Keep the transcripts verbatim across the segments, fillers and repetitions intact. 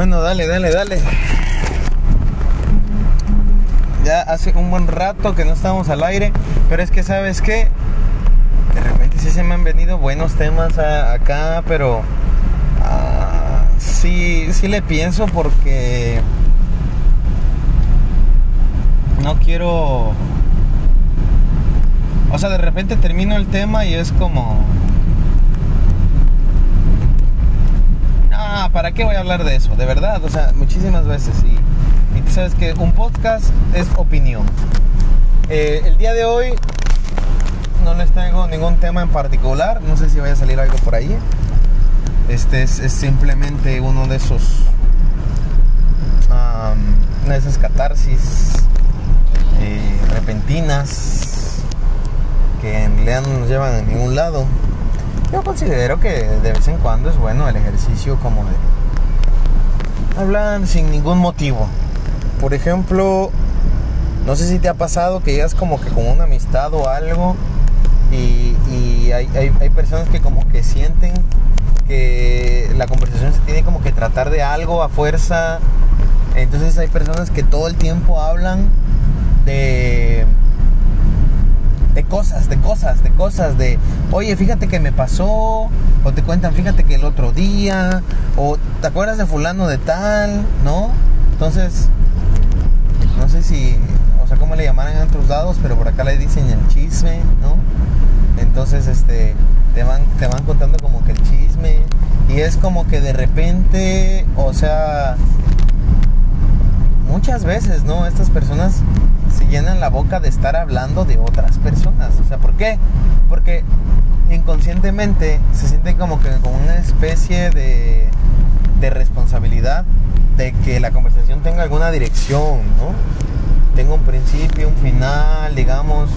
Bueno, dale, dale, dale. Ya hace un buen rato que no estábamos al aire, pero es que, ¿sabes qué? De repente sí se me han venido buenos temas a, acá, pero a, sí, sí le pienso porque no quiero... O sea, de repente termino el tema y es como... Ah, ¿para qué voy a hablar de eso? De verdad, o sea, muchísimas veces. Y, y tú sabes que un podcast es opinión. Eh, el día de hoy no les traigo ningún tema en particular. No sé si vaya a salir algo por ahí. Este es, es simplemente uno de esos... Um, una de esas catarsis eh, repentinas que en realidad no nos llevan a ningún lado. Yo considero que de vez en cuando es bueno el ejercicio como de hablar sin ningún motivo. Por ejemplo, no sé si te ha pasado que llegas como que con una amistad o algo y, y hay, hay, hay personas que como que sienten que la conversación se tiene como que tratar de algo a fuerza. Entonces hay personas que todo el tiempo hablan de... de cosas, de cosas, de cosas, de oye, fíjate que me pasó, o te cuentan, fíjate que el otro día, o te acuerdas de fulano de tal, ¿no? Entonces, no sé si, o sea, cómo le llamarán en otros lados, pero por acá le dicen el chisme, ¿no? Entonces, este, te van, te van contando como que el chisme, y es como que de repente, o sea, muchas veces, ¿no? Estas personas se llenan la boca de estar hablando de otras personas. O sea, ¿por qué? Porque inconscientemente se sienten como que con una especie de, de responsabilidad de que la conversación tenga alguna dirección, ¿no? Tenga un principio, un final, digamos,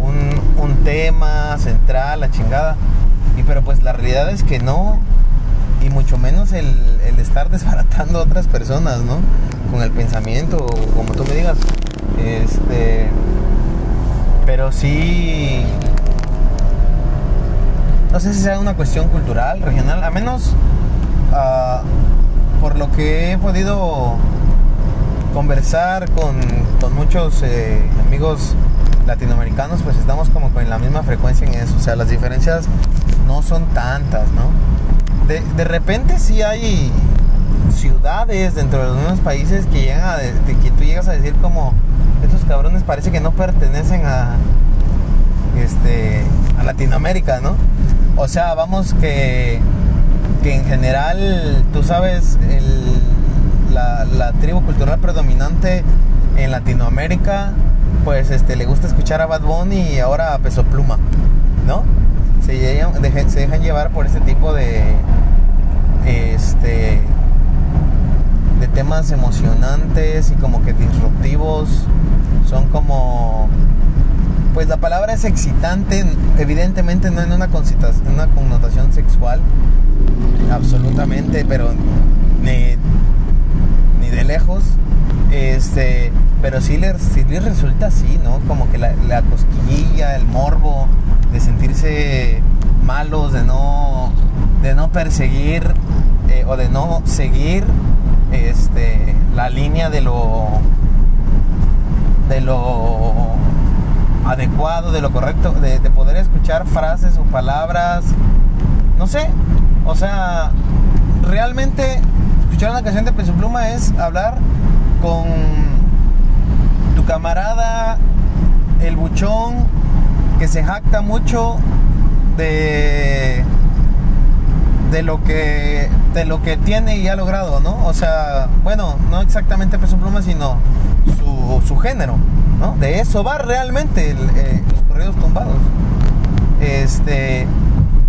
un, un tema central, la chingada. Y pero pues la realidad es que no. Y mucho menos el, el estar desbaratando a otras personas, ¿no? Con el pensamiento, o como tú me digas. Este, pero sí, no sé si sea una cuestión cultural, regional, a menos uh, por lo que he podido conversar con, con muchos eh, amigos latinoamericanos, pues estamos como con la misma frecuencia en eso. O sea, las diferencias no son tantas, ¿no? De, de repente sí hay ciudades dentro de los mismos países que llegan a, de, de, que tú llegas a decir como estos cabrones parece que no pertenecen a este a Latinoamérica, ¿no? O sea, vamos que que en general, tú sabes, el, la, la tribu cultural predominante en Latinoamérica, pues este le gusta escuchar a Bad Bunny y ahora a Peso Pluma, ¿no? Se, llegan, deje, se dejan llevar por este tipo de este de temas emocionantes y como que disruptivos. Son como, pues la palabra es excitante, evidentemente no en una, en una connotación sexual absolutamente, pero ni, ni de lejos. Este, pero sí les, sí les resulta así, ¿no? Como que la, la cosquillilla, el morbo de sentirse malos, de no de no perseguir eh, o de no seguir Este, la línea de lo de lo adecuado, de lo correcto, de, de poder escuchar frases o palabras, no sé. O sea, realmente escuchar una canción de Peso Pluma es hablar con tu camarada el buchón que se jacta mucho de de lo que de lo que tiene y ha logrado, ¿no? O sea, bueno, no exactamente Peso Pluma, sino su, su género, ¿no? De eso va realmente el, eh, los corridos tumbados. Este,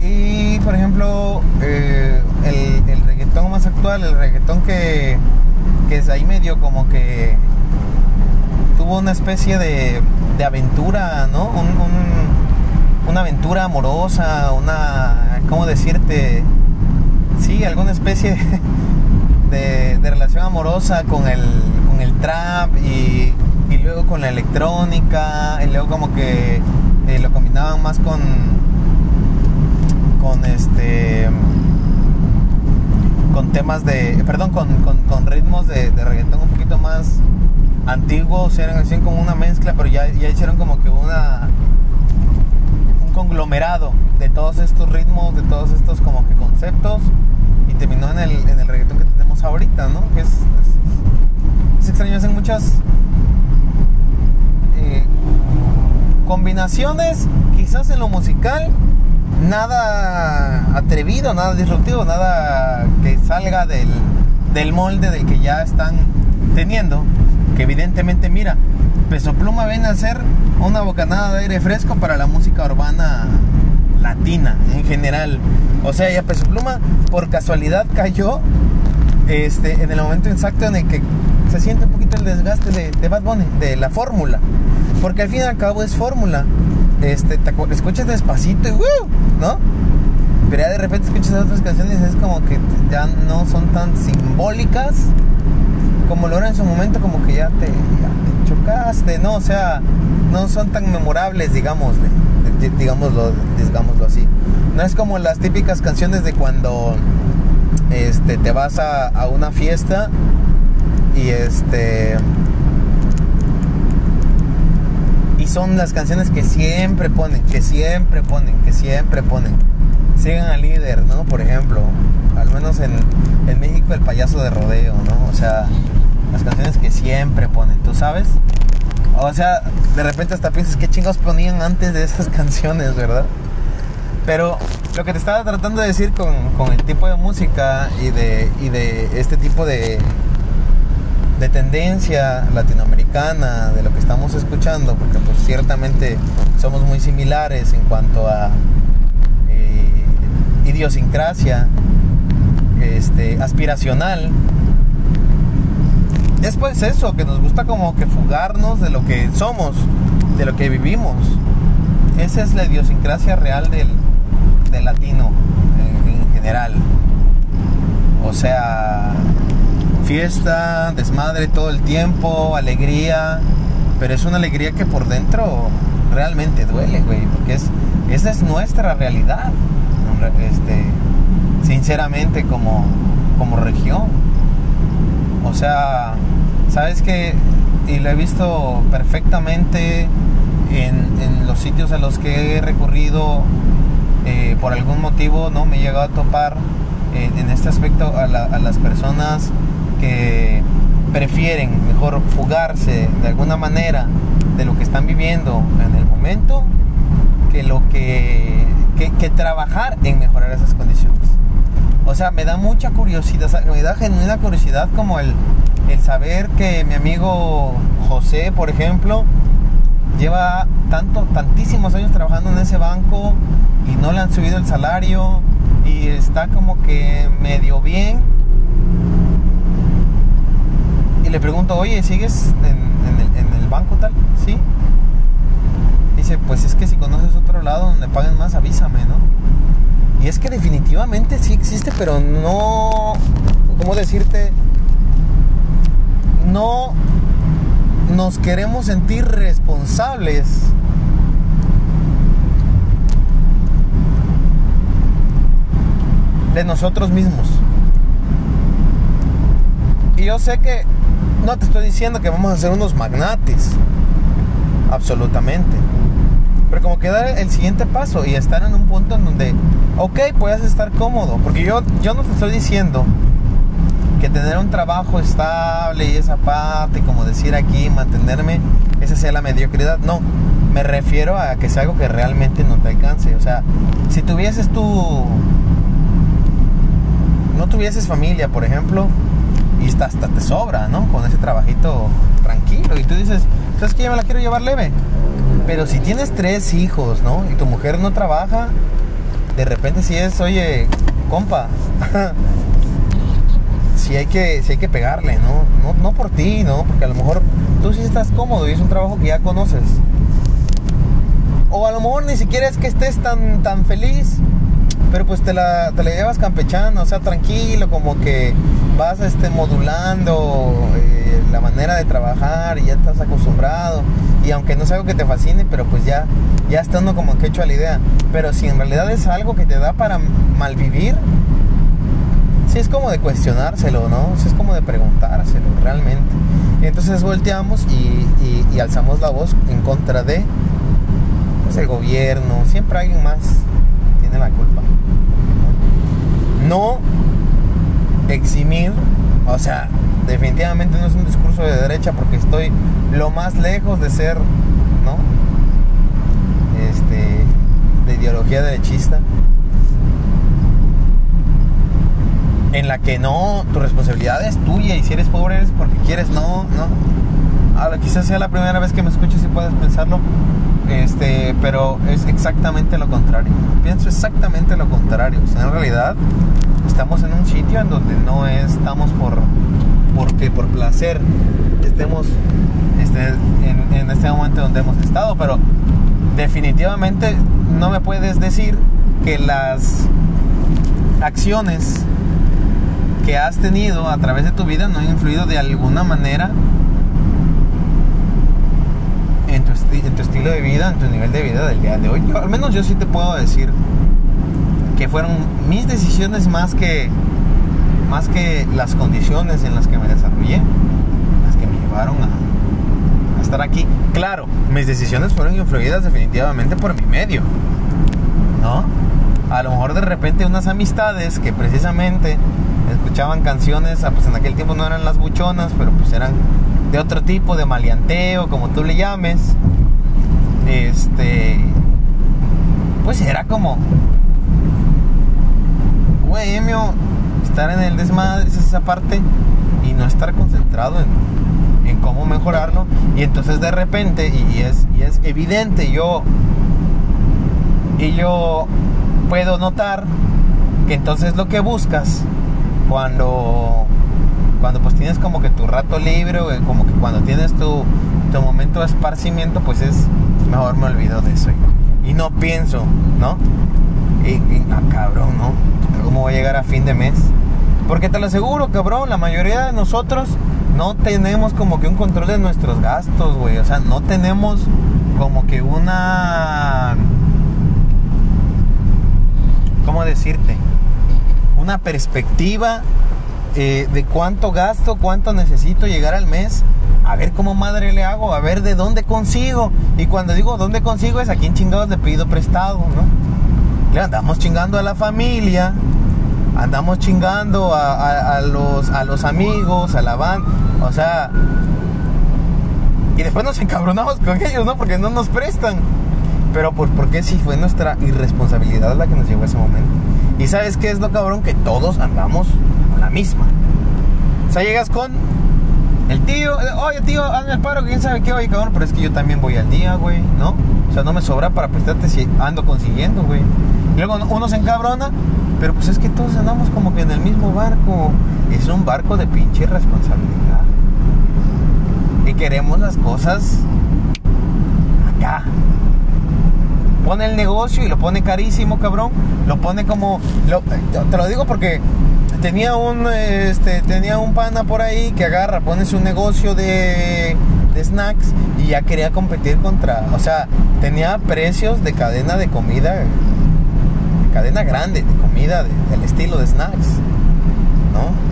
y por ejemplo, eh, el, el reggaetón más actual, el reggaetón que, que es ahí medio como que tuvo una especie de, de aventura, ¿no? Un, un, una aventura amorosa, una, ¿cómo decirte? Sí, alguna especie de, de relación amorosa con el, con el trap y, y luego con la electrónica, y luego como que eh, lo combinaban más con con este con temas de, perdón, con, con, con ritmos de, de reggaetón un poquito más antiguos, eran, hacían como una mezcla, pero ya, ya hicieron como que una un conglomerado de todos estos ritmos, de todos estos como que conceptos, y terminó en el, en el reggaetón que tenemos ahorita, ¿no? Que es, es, es extraño, hacen muchas eh, combinaciones, quizás en lo musical, nada atrevido, nada disruptivo, nada que salga del, del molde del que ya están teniendo, que evidentemente, mira, Peso Pluma viene a ser una bocanada de aire fresco para la música urbana latina en general. O sea, ya Peso Pluma por casualidad cayó este, en el momento exacto en el que se siente un poquito el desgaste de, de Bad Bunny, de la fórmula, porque al fin y al cabo es fórmula. Este, te escuchas despacito y ¡woo!, ¿no? Pero ya de repente escuchas otras canciones y es como que ya no son tan simbólicas como lo era en su momento, como que ya te, ya te chocaste, ¿no? O sea, no son tan memorables, digamos, de, de, digámoslo, digámoslo así. No es como las típicas canciones de cuando este, te vas a, a una fiesta y este... y son las canciones que siempre ponen, que siempre ponen, que siempre ponen. Sigan al líder, ¿no? Por ejemplo, al menos en, en México, el payaso de rodeo, ¿no? O sea, las canciones que siempre ponen, ¿tú sabes? O sea, de repente hasta piensas qué chingados ponían antes de esas canciones, ¿verdad? Pero lo que te estaba tratando de decir con, con el tipo de música y de, y de este tipo de... de tendencia latinoamericana, de lo que estamos escuchando, porque pues ciertamente somos muy similares en cuanto a eh, idiosincrasia este, aspiracional. Es pues eso, que nos gusta como que fugarnos de lo que somos, de lo que vivimos. Esa es la idiosincrasia real del, del latino en, en general. O sea... fiesta, desmadre todo el tiempo, alegría, pero es una alegría que por dentro realmente duele, güey, porque es, esa es nuestra realidad, este, sinceramente, como, como región. O sea, sabes que, y lo he visto perfectamente en, en los sitios a los que he recurrido, eh, por algún motivo no me he llegado a topar eh, en este aspecto a, la, a las personas que prefieren mejor fugarse de alguna manera de lo que están viviendo en el momento que lo que, que, que trabajar en mejorar esas condiciones. O sea, me da mucha curiosidad, o sea, me da genuina curiosidad como el, el saber que mi amigo José, por ejemplo, lleva tanto, tantísimos años trabajando en ese banco y no le han subido el salario y está como que medio bien. Le pregunto, oye, ¿sigues en, en, el, en el banco tal? Sí. Dice, pues es que si conoces otro lado donde paguen más, avísame, ¿no? Y es que definitivamente sí existe, pero no... ¿Cómo decirte? No nos queremos sentir responsables de nosotros mismos. Y yo sé que... no te estoy diciendo que vamos a ser unos magnates, absolutamente, pero como que dar el siguiente paso y estar en un punto en donde, ok, puedes estar cómodo, porque yo, yo no te estoy diciendo que tener un trabajo estable y esa parte, como decir aquí, mantenerme, esa sea la mediocridad, no, me refiero a que sea algo que realmente no te alcance. O sea, si tuvieses tú, no tuvieses familia, por ejemplo, y hasta, hasta te sobra, ¿no? Con ese trabajito tranquilo. Y tú dices, ¿sabes qué? Yo me la quiero llevar leve. Pero si tienes tres hijos, ¿no? Y tu mujer no trabaja, de repente si es, oye, compa, si hay que, si hay que pegarle, ¿no? ¿no? No por ti, ¿no? Porque a lo mejor tú sí estás cómodo y es un trabajo que ya conoces. O a lo mejor ni siquiera es que estés tan, tan feliz, pero pues te la, te la llevas campechana, o sea, tranquilo, como que vas este, modulando eh, la manera de trabajar y ya estás acostumbrado, y aunque no es algo que te fascine, pero pues ya, ya está uno como que hecho a la idea. Pero si en realidad es algo que te da para malvivir, sí es como de cuestionárselo, ¿no? Sí es como de preguntárselo realmente. Y entonces volteamos y, y, y alzamos la voz en contra de, pues, el gobierno. Siempre alguien más tiene la culpa. No eximir, o sea, definitivamente no es un discurso de derecha, porque estoy lo más lejos de ser, ¿no?, Este, de ideología derechista, en la que no, tu responsabilidad es tuya, y si eres pobre es porque quieres, no, no. Ahora, quizás sea la primera vez que me escuches y puedas pensarlo, este, pero es exactamente lo contrario. Pienso exactamente lo contrario. O sea, en realidad estamos en un sitio en donde no estamos por, porque por placer estemos este, en, en este momento donde hemos estado, pero definitivamente no me puedes decir que las acciones que has tenido a través de tu vida no han influido de alguna manera en tu, esti- en tu estilo de vida, en tu nivel de vida del día de hoy. Yo, al menos yo sí te puedo decir que fueron mis decisiones más que, más que las condiciones en las que me desarrollé, las que me llevaron a estar aquí. Claro, mis decisiones fueron influidas definitivamente por mi medio, ¿no? A lo mejor de repente unas amistades que precisamente escuchaban canciones, pues en aquel tiempo no eran las buchonas, pero pues eran de otro tipo, de maleanteo, como tú le llames, este, pues era como bohemio estar en el desmadre, esa parte, y no estar concentrado en en cómo mejorarlo. Y entonces de repente, y es, y es evidente, yo y yo puedo notar que entonces lo que buscas cuando cuando pues tienes como que tu rato libre, o como que cuando tienes tu, tu momento de esparcimiento, pues es mejor me olvido de eso y, y no pienso, ¿no? Y, y ah, cabrón, ¿no? ¿Cómo voy a llegar a fin de mes? Porque te lo aseguro, cabrón, la mayoría de nosotros no tenemos como que un control de nuestros gastos, güey. O sea, no tenemos como que una... ¿Cómo decirte? Una perspectiva eh, de cuánto gasto, cuánto necesito llegar al mes. A ver cómo madre le hago, a ver de dónde consigo. Y cuando digo dónde consigo es a quién chingados le pido prestado, ¿no? Le andamos chingando a la familia, andamos chingando a, a, a, los, a los amigos, a la banda, o sea, y después nos encabronamos con ellos, ¿no? Porque no nos prestan. Pero pues porque sí fue nuestra irresponsabilidad la que nos llevó a ese momento. Y ¿sabes qué es lo cabrón? Que todos andamos con la misma. O sea, llegas con el tío, oye tío, hazme el paro, quién sabe qué, oye cabrón, pero es que yo también voy al día, güey, ¿no? O sea, no me sobra para prestarte si ando consiguiendo, güey. Y luego uno se encabrona, pero pues es que todos andamos como que en el mismo barco. Es un barco de pinche irresponsabilidad. Y queremos las cosas acá. Pone el negocio y lo pone carísimo, cabrón. Lo pone como... Lo, te lo digo porque tenía un, este, tenía un pana por ahí que agarra, pone su negocio de, de snacks y ya quería competir contra... O sea, tenía precios de cadena de comida... cadena grande de comida de, del estilo de snacks, ¿no?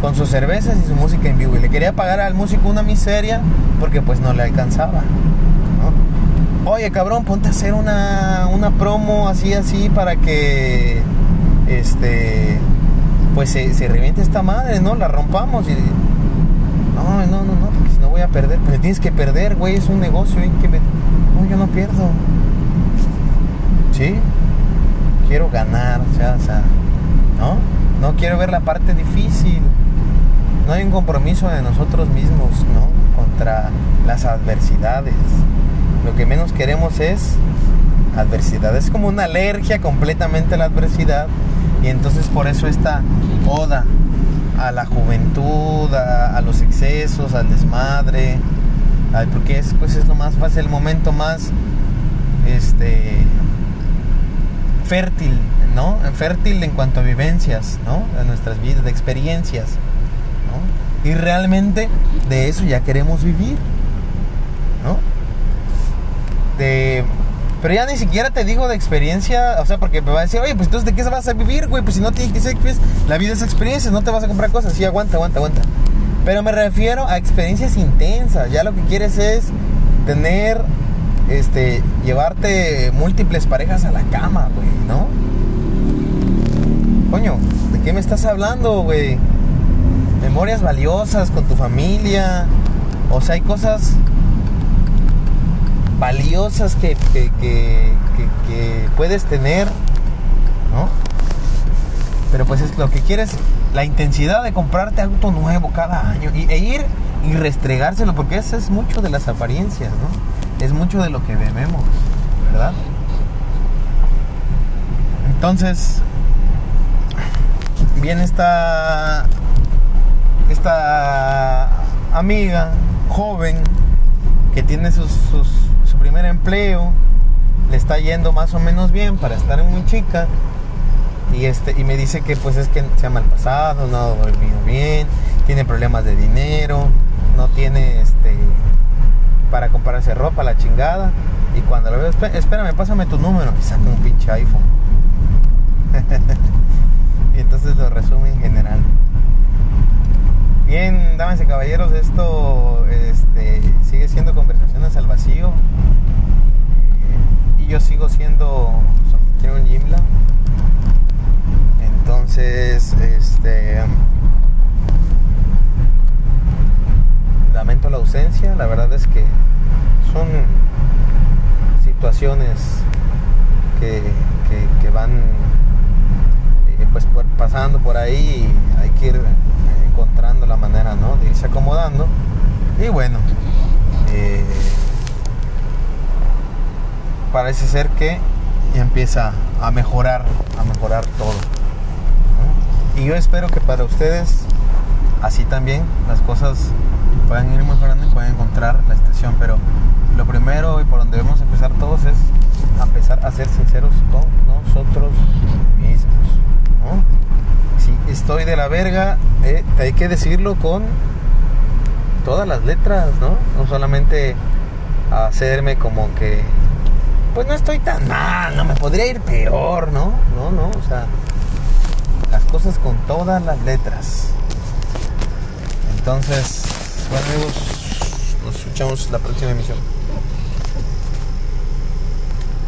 Con sus cervezas y su música en vivo, y le quería pagar al músico una miseria porque pues no le alcanzaba, ¿no? Oye cabrón, ponte a hacer una, una promo así así para que este pues se, se reviente esta madre, ¿no? La rompamos y no, no, no, no, porque si no voy a perder. Pero tienes que perder, güey, es un negocio, ¿eh? Que me... no, yo no pierdo, ¿sí? Quiero ganar, o sea, o sea, ¿no? No quiero ver la parte difícil. No hay un compromiso de nosotros mismos, ¿no? Contra las adversidades. Lo que menos queremos es adversidad. Es como una alergia completamente a la adversidad. Y entonces por eso esta oda a la juventud, a, a los excesos, al desmadre. Ay, porque es, pues es lo más fácil, el momento más... Este... fértil, ¿no? Fértil en cuanto a vivencias, ¿no? De nuestras vidas, de experiencias, ¿no? Y realmente de eso ya queremos vivir, ¿no? De Pero ya ni siquiera te digo de experiencia, o sea, porque me va a decir, oye, pues entonces, ¿de qué vas a vivir, güey? Pues si no tienes que ser experiencia, la vida es experiencia, no te vas a comprar cosas. Sí, aguanta, aguanta, aguanta. Pero me refiero a experiencias intensas. Ya lo que quieres es tener, este, llevarte múltiples parejas a la cama, güey, ¿no? Coño, ¿de qué me estás hablando, güey? Memorias valiosas con tu familia. O sea, hay cosas valiosas que, que, que, que, que puedes tener, ¿no? Pero pues es lo que quieres, la intensidad de comprarte auto nuevo cada año y, e ir y restregárselo, porque eso es mucho de las apariencias, ¿no? Es mucho de lo que bebemos, ¿verdad? Entonces, viene esta, esta amiga joven que tiene sus, sus, su primer empleo, le está yendo más o menos bien para estar muy chica, y, este, y me dice que pues es que se ha malpasado, no ha dormido bien, tiene problemas de dinero, no tiene este para comprarse ropa, la chingada. Y cuando lo veo, espérame, pásame tu número, y saca un pinche iPhone. Y entonces lo resume en general. Bien, damas y caballeros, esto este, sigue siendo Conversaciones al Vacío, eh, y yo sigo siendo su anfitrión Jimla. Entonces, este, lamento la ausencia, la verdad es que son situaciones que, que, que van eh, pues por, pasando por ahí, y hay que ir encontrando la manera, ¿no?, de irse acomodando. Y bueno, eh, parece ser que ya empieza a mejorar, a mejorar todo, ¿no? Y yo espero que para ustedes así también las cosas puedan ir mejorando y puedan encontrar la estación. Pero lo primero y por donde debemos empezar todos es a empezar a ser sinceros con nosotros mismos, ¿no? Si estoy de la verga, eh, hay que decirlo con todas las letras, ¿no? No solamente hacerme como que, pues no estoy tan mal, no me podría ir peor, ¿no? No, no, o sea, las cosas con todas las letras. Entonces, bueno amigos, nos escuchamos la próxima emisión.